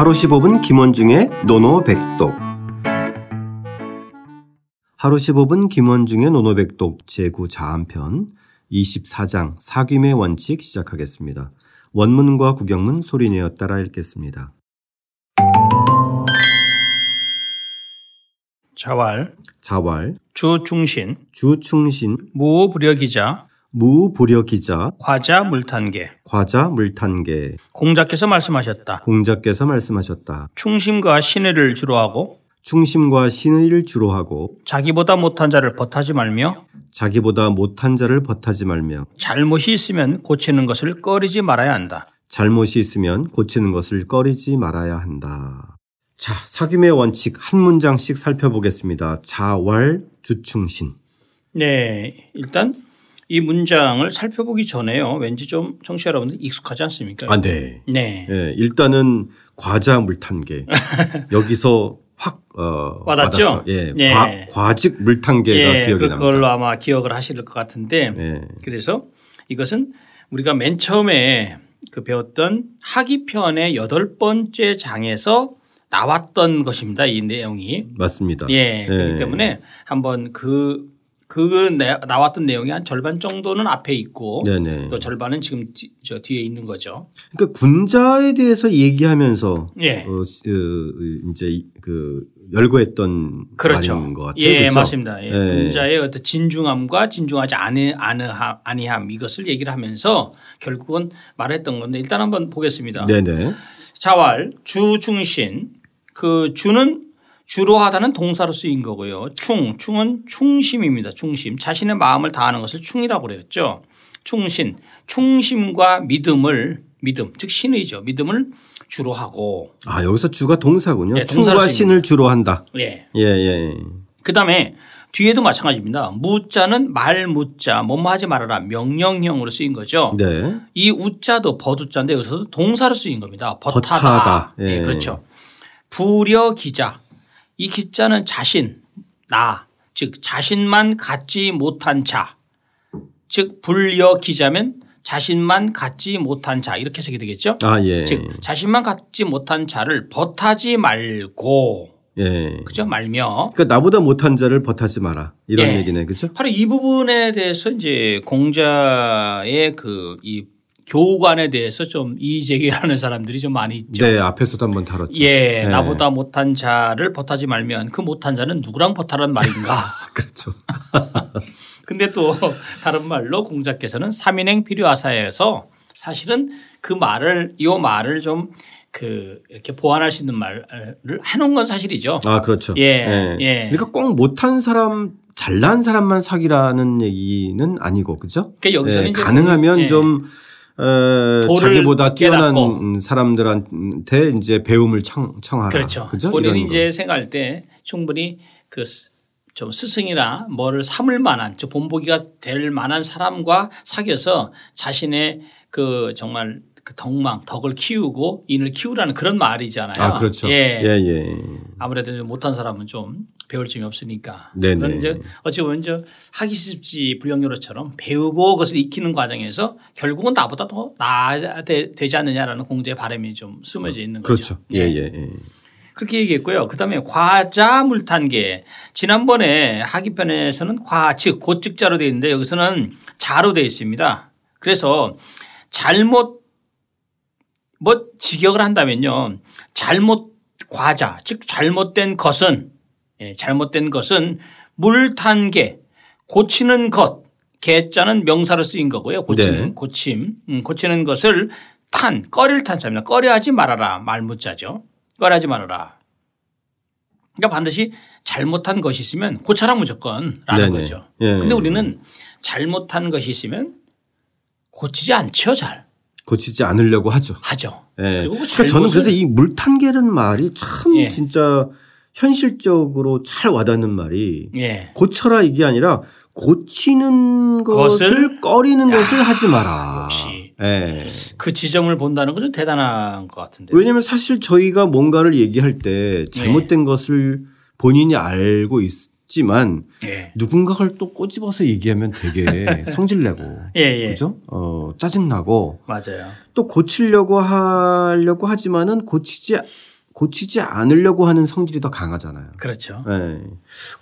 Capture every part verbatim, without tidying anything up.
하루 십오 분 김원중의 노노백독. 하루 십오 분 김원중의 노노백독 제구 자한편 이십사 장 사귐의 원칙 시작하겠습니다. 원문과 구경문 소리내어 따라 읽겠습니다. 자왈 자왈 주충신 주충신 무부려기자 무보려기자 과자 물탄계 과자 물탄계 공자께서 말씀하셨다. 공자께서 말씀하셨다. 충심과 신의를 주로하고 충심과 신의를 주로하고 자기보다 못한 자를 벗하지 말며 자기보다 못한 자를 벗하지 말며 잘못이 있으면 고치는 것을 꺼리지 말아야 한다. 잘못이 있으면 고치는 것을 꺼리지 말아야 한다. 자, 사귐의 원칙 한 문장씩 살펴보겠습니다. 자왈 주충신. 네, 일단 이 문장을 살펴보기 전에요. 왠지 좀 청취자 여러분들 익숙하지 않습니까? 아, 네. 네. 네. 일단은 과자 물탄계. 여기서 확, 어. 와닿죠? 와닿았어. 예. 네. 과, 과직 물탄계가 네. 기억이 납니다. 그걸로 아마 기억을 하실 것 같은데. 네. 그래서 이것은 우리가 맨 처음에 그 배웠던 학이편의 여덟 번째 장에서 나왔던 것입니다. 이 내용이. 맞습니다. 예. 네. 그렇기 때문에 한번 그 그 나왔던 내용이 한 절반 정도는 앞에 있고 네네. 또 절반은 지금 뒤, 저 뒤에 있는 거죠. 그러니까 군자에 대해서 얘기하면서 예. 어, 이제 그 열거했던 그렇죠. 말인 것 같아요. 예, 그렇죠? 맞습니다. 예. 예. 군자의 어떤 진중함과 진중하지 아니, 아니함, 아니함 이것을 얘기를 하면서 결국은 말했던 건데 일단 한번 보겠습니다. 네네. 자왈 주충신 그 주는 주로하다는 동사로 쓰인 거고요. 충, 충은 충심입니다. 충심. 자신의 마음을 다하는 것을 충이라고 그랬죠. 충신, 충심과 믿음을 믿음, 즉 신의죠. 믿음을 주로하고. 아, 여기서 주가 동사군요. 네, 충과 신을 주로한다. 예. 예, 예. 그다음에 뒤에도 마찬가지입니다. 무자는 말 무자, 뭐뭐 하지 말아라 명령형으로 쓰인 거죠. 네. 이 우자도 버두자인데 여기서도 동사로 쓰인 겁니다. 버타다. 버타다. 예. 네, 그렇죠. 부려기자. 이 기자는 자신, 나, 즉 자신만 갖지 못한 자, 즉 불려 기자면 자신만 갖지 못한 자 이렇게 쓰게 되겠죠. 아, 예. 즉 자신만 갖지 못한 자를 벗하지 말고, 예. 그죠? 말며. 그러니까 나보다 못한 자를 벗하지 마라 이런 예. 얘기네, 그렇죠? 바로 이 부분에 대해서 이제 공자의 그 이 교관에 대해서 좀 이의제기하는 사람들이 좀 많이 있죠. 네. 앞에서도 한번 다뤘죠. 예. 네. 나보다 못한 자를 벗하지 말면 그 못한 자는 누구랑 벗하란 말인가. 그렇죠. 그런데 또 다른 말로 공자께서는 삼인행 필요하사에서 사실은 그 말을 이 말을 좀 그 이렇게 보완할 수 있는 말을 해놓은 건 사실이죠. 아, 그렇죠. 예. 네. 예. 그러니까 꼭 못한 사람 잘난 사람만 사귀라는 얘기는 아니고 그렇죠. 그러니까 여기서는 예. 이제 가능하면 예. 좀 자기보다 뛰어난 깨닫고. 사람들한테 이제 배움을 청, 청하라. 그렇죠. 그죠? 본인이 이제 생각할 때 충분히 그 좀 스승이나 뭐를 삼을 만한, 저 본보기가 될 만한 사람과 사귀어서 자신의 그 정말 그 덕망, 덕을 키우고 인을 키우라는 그런 말이잖아요. 아, 그렇죠. 예. 예, 예. 아무래도 못한 사람은 좀 배울 점이 없으니까. 네네. 이제 어찌 보면 이제 학이습지 불량요로처럼 배우고 그것을 익히는 과정에서 결국은 나보다 더 나아야 되지 않느냐라는 공자의 바람이 좀 숨어져 있는 거죠. 그렇죠. 예, 예, 예. 그렇게 얘기했고요. 그다음에 과자 물탄계. 지난번에 학이편에서는 과, 즉, 고즉자로 되어 있는데 여기서는 자로 되어 있습니다. 그래서 잘못 뭐 직역을 한다면요. 잘못 과자, 즉 잘못된 것은 예, 잘못된 것은 물탄계 고치는 것 개자는 명사로 쓰인 거고요. 고치는 네. 고침 음, 고치는 것을 탄 꺼릴 탄자입니다. 꺼려하지 말아라 말무자죠. 꺼려하지 말아라. 그러니까 반드시 잘못한 것이 있으면 고쳐라 무조건 라는 네네. 거죠. 그런데 예. 우리는 잘못한 것이 있으면 고치지 않죠 잘. 고치지 않으려고 하죠. 하죠. 예. 그리고 그러니까 저는 그래서 이 물탄계라는 말이 참 예. 진짜 현실적으로 잘 와닿는 말이 예. 고쳐라 이게 아니라 고치는 것을, 것을 꺼리는 야, 것을 하지 마라. 역시 예. 그 지점을 본다는 것은 대단한 것 같은데. 왜냐하면 사실 저희가 뭔가를 얘기할 때 잘못된 예. 것을 본인이 알고 있 싶지만 예. 누군가 그걸 또 꼬집어서 얘기하면 되게 성질내고 예, 예. 그렇죠? 어, 짜증나고 맞아요. 또 고치려고 하려고 하지만은 고치지 고치지 않으려고 하는 성질이 더 강하잖아요. 그렇죠. 예.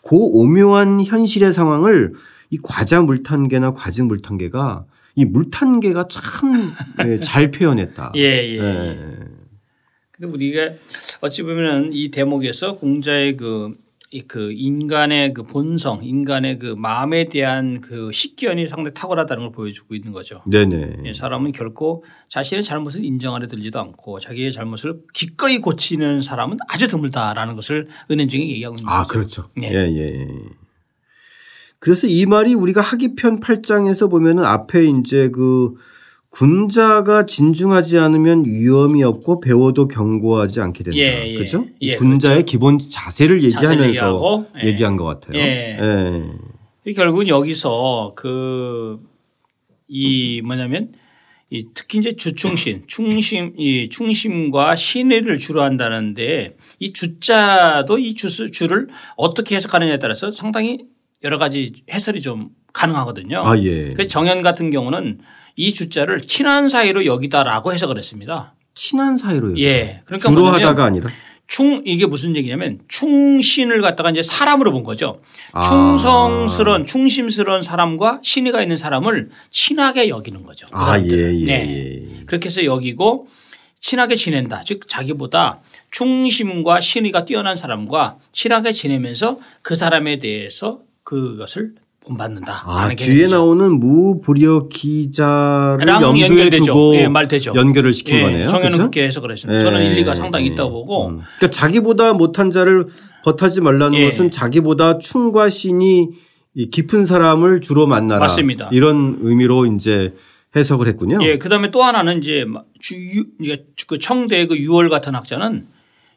그 오묘한 현실의 상황을 이 과자 물탄계나 과즙 물탄계가 이 물탄계가 참 잘 표현했다. 예, 예. 예. 근데 우리가 어찌 보면은 이 대목에서 공자의 그, 이 그 인간의 그 본성, 인간의 그 마음에 대한 그 식견이 상당히 탁월하다는 걸 보여주고 있는 거죠. 네네. 사람은 결코 자신의 잘못을 인정하려 들지도 않고 자기의 잘못을 기꺼이 고치는 사람은 아주 드물다라는 것을 은연중에 얘기하고 있는 거죠. 아, 그렇죠. 예, 예. 예. 그래서 이 말이 우리가 학이편 팔 장에서 보면은 앞에 이제 그 군자가 진중하지 않으면 위험이 없고 배워도 경고하지 않게 된다. 예, 예. 그렇죠? 예, 군자의 그렇죠. 기본 자세를 얘기하면서 자세 예. 얘기한 것 같아요. 예. 예. 결국은 여기서 그 이 뭐냐면 이 특히 이제 주충신, 충심, 이 충심과 신의를 주로 한다는데 이 주자도 이 주수 주를 어떻게 해석하느냐에 따라서 상당히 여러 가지 해설이 좀 가능하거든요. 아, 예. 그래서 정현 같은 경우는 이 주자를 친한 사이로 여기다라고 해석을 했습니다. 친한 사이로 여기다. 예. 그러니까 주로 하다가 아니라 충 이게 무슨 얘기냐면 충신을 갖다가 이제 사람으로 본 거죠. 아. 충성스러운 충심스러운 사람과 신의가 있는 사람을 친하게 여기는 거죠. 그 아, 예, 예. 네. 그렇게 해서 여기고 친하게 지낸다. 즉 자기보다 충심과 신의가 뛰어난 사람과 친하게 지내면서 그 사람에 대해서 그것을 본받는다. 아, 뒤에 되죠. 나오는 무불여 기자를 연결해 두고 예, 말되죠. 연결을 시킨 예, 거네요. 정현은 그렇게 해석을 했습니다. 예. 저는 일리가 상당히 예. 있다고 보고. 음. 그러니까 자기보다 못한 자를 벗하지 말라는 예. 것은 자기보다 충과 신이 깊은 사람을 주로 만나라. 맞습니다. 이런 의미로 이제 해석을 했군요. 예, 그다음에 또 하나는 이제 그 청대의 그 유월 같은 학자는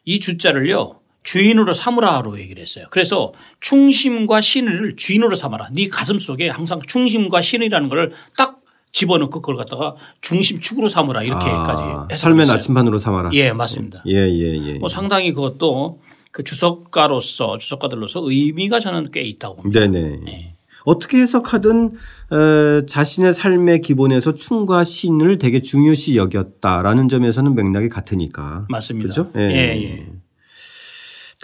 이 주자를요. 주인으로 삼으라로 얘기를 했어요. 그래서 충심과 신의를 주인으로 삼아라. 네 가슴 속에 항상 충심과 신의라는 걸 딱 집어넣고 그걸 갖다가 중심축으로 삼으라 이렇게까지. 아, 삶의 나침반으로 삼아라. 예, 맞습니다. 예, 예, 예. 뭐 상당히 그것도 그 주석가로서 주석가들로서 의미가 저는 꽤 있다고 봅니다. 네네. 예. 어떻게 해석하든 자신의 삶의 기본에서 충과 신을 되게 중요시 여겼다라는 점에서는 맥락이 같으니까. 맞습니다. 그렇죠? 예, 예. 예.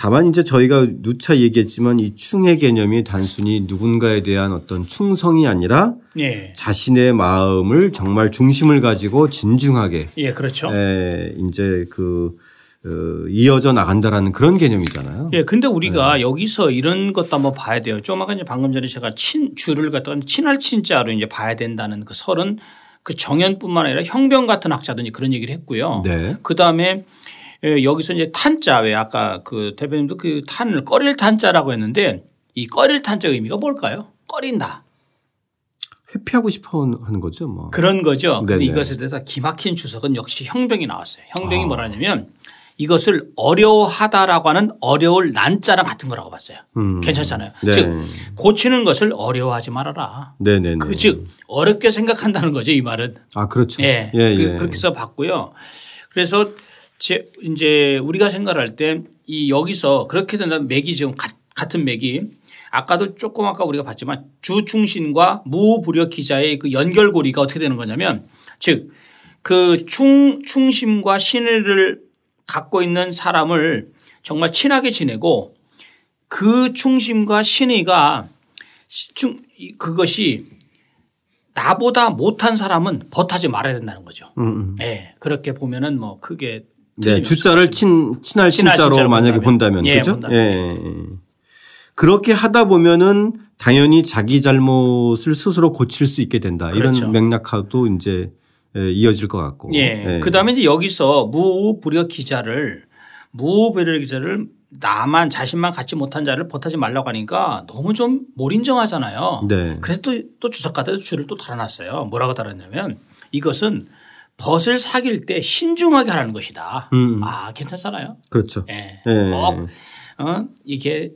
다만 이제 저희가 누차 얘기했지만 이 충의 개념이 단순히 누군가에 대한 어떤 충성이 아니라 예. 자신의 마음을 정말 중심을 가지고 진중하게 예, 그렇죠. 예, 이제 그 이어져 나간다라는 그런 개념이잖아요. 예, 근데 우리가 예. 여기서 이런 것도 한번 봐야 돼요. 좀 아까 이제 방금 전에 제가 친 주를 갖다가 친할 친자로 이제 봐야 된다는 그 설은 그 정현뿐만 아니라 형병 같은 학자든지 그런 얘기를 했고요. 네. 그 다음에 예, 여기서 이제 탄자 왜 아까 그 대표님도 그 탄을 꺼릴 탄자라고 했는데 이 꺼릴 탄자 의미가 뭘까요? 꺼린다. 회피하고 싶어 하는 거죠, 뭐. 그런 거죠. 그런데 이것에 대해서 기막힌 주석은 역시 형병이 나왔어요. 형병이 아. 뭐라냐면 이것을 어려워하다라고 하는 어려울 난자랑 같은 거라고 봤어요. 음. 괜찮잖아요. 네. 즉 고치는 것을 어려워하지 말아라. 네네네. 그 즉 어렵게 생각한다는 거죠, 이 말은. 아 그렇죠. 예, 예, 예. 그렇게 해서 봤고요. 그래서. 제 이제 우리가 생각할 때 이 여기서 그렇게 된다면 맥이 지금 가, 같은 맥이 아까도 조금 아까 우리가 봤지만 주충신과 무부려 기자의 그 연결고리가 어떻게 되는 거냐면 즉 그 충 충심과 신의를 갖고 있는 사람을 정말 친하게 지내고 그 충심과 신의가 충 그것이 나보다 못한 사람은 벗하지 말아야 된다는 거죠. 예. 네, 그렇게 보면은 뭐 크게 네, 주자를 친, 친할 신자로 만약에 본다면, 본다면. 예, 그렇죠? 예. 그렇게 하다 보면은 당연히 자기 잘못을 스스로 고칠 수 있게 된다. 그렇죠. 이런 맥락하고도 이제 이어질 것 같고. 예. 예. 그다음에 이제 여기서 무부려 기자를 무부려 기자를 나만 자신만 갖지 못한 자를 벗하지 말라고 하니까 너무 좀 몰인정하잖아요. 네. 그래서 또, 또 주석가들도 줄을 또 달아놨어요. 뭐라고 달았냐면 이것은 벗을 사귈 때 신중하게 하라는 것이다. 음. 아, 괜찮잖아요. 그렇죠. 예. 네. 어, 어, 이게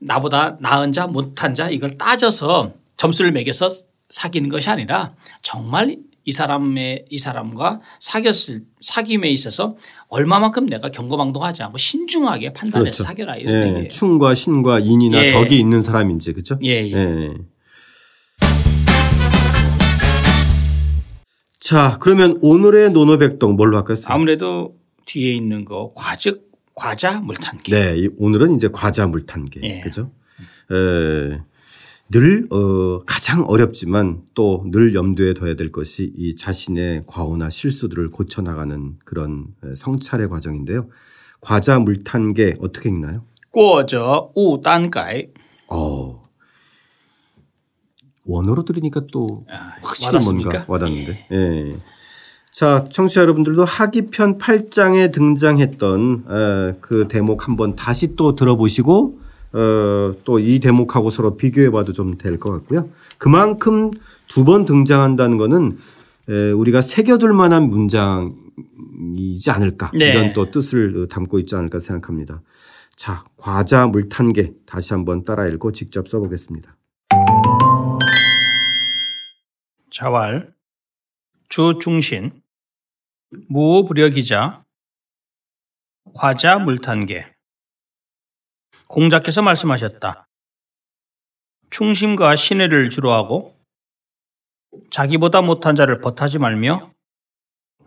나보다 나은 자, 못한 자 이걸 따져서 점수를 매겨서 사귀는 것이 아니라 정말 이 사람의 이 사람과 사귀었을 사귐에 있어서 얼마만큼 내가 경거망동하지 않고 신중하게 판단해서 그렇죠. 사귀라 이런 예, 얘기예요. 충과 신과 인이나 예. 덕이 있는 사람인지 그렇죠? 예, 예. 예. 자, 그러면 오늘의 노노백독 뭘로 할까요? 아무래도 뒤에 있는 거 과즙 과자 물탄계. 네, 오늘은 이제 과자 물탄계 예. 그렇죠? 에. 늘 어, 가장 어렵지만 또 늘 염두에 둬야 될 것이 이 자신의 과오나 실수들을 고쳐나가는 그런 성찰의 과정인데요. 과자 물탄계 어떻게 읽나요? 과자 우단가이. 어, 원어로 들으니까 또 아, 확실히 와닿습니까? 뭔가 와닿는데. 예. 예. 자, 청취자 여러분들도 학이편 팔 장에 등장했던 에, 그 대목 한번 다시 또 들어보시고 어, 또 이 대목하고 서로 비교해봐도 좀 될 것 같고요. 그만큼 두 번 등장한다는 거는 에, 우리가 새겨둘 만한 문장이지 않을까 네. 이런 또 뜻을 담고 있지 않을까 생각합니다. 자, 과자 물탄계 다시 한번 따라 읽고 직접 써보겠습니다. 자왈 주중신 무부려기자 과자 물탄계 공자께서 말씀하셨다. 충심과 신의를 주로하고 자기보다 못한 자를 벗하지 말며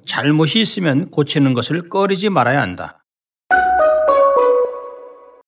잘못이 있으면 고치는 것을 꺼리지 말아야 한다.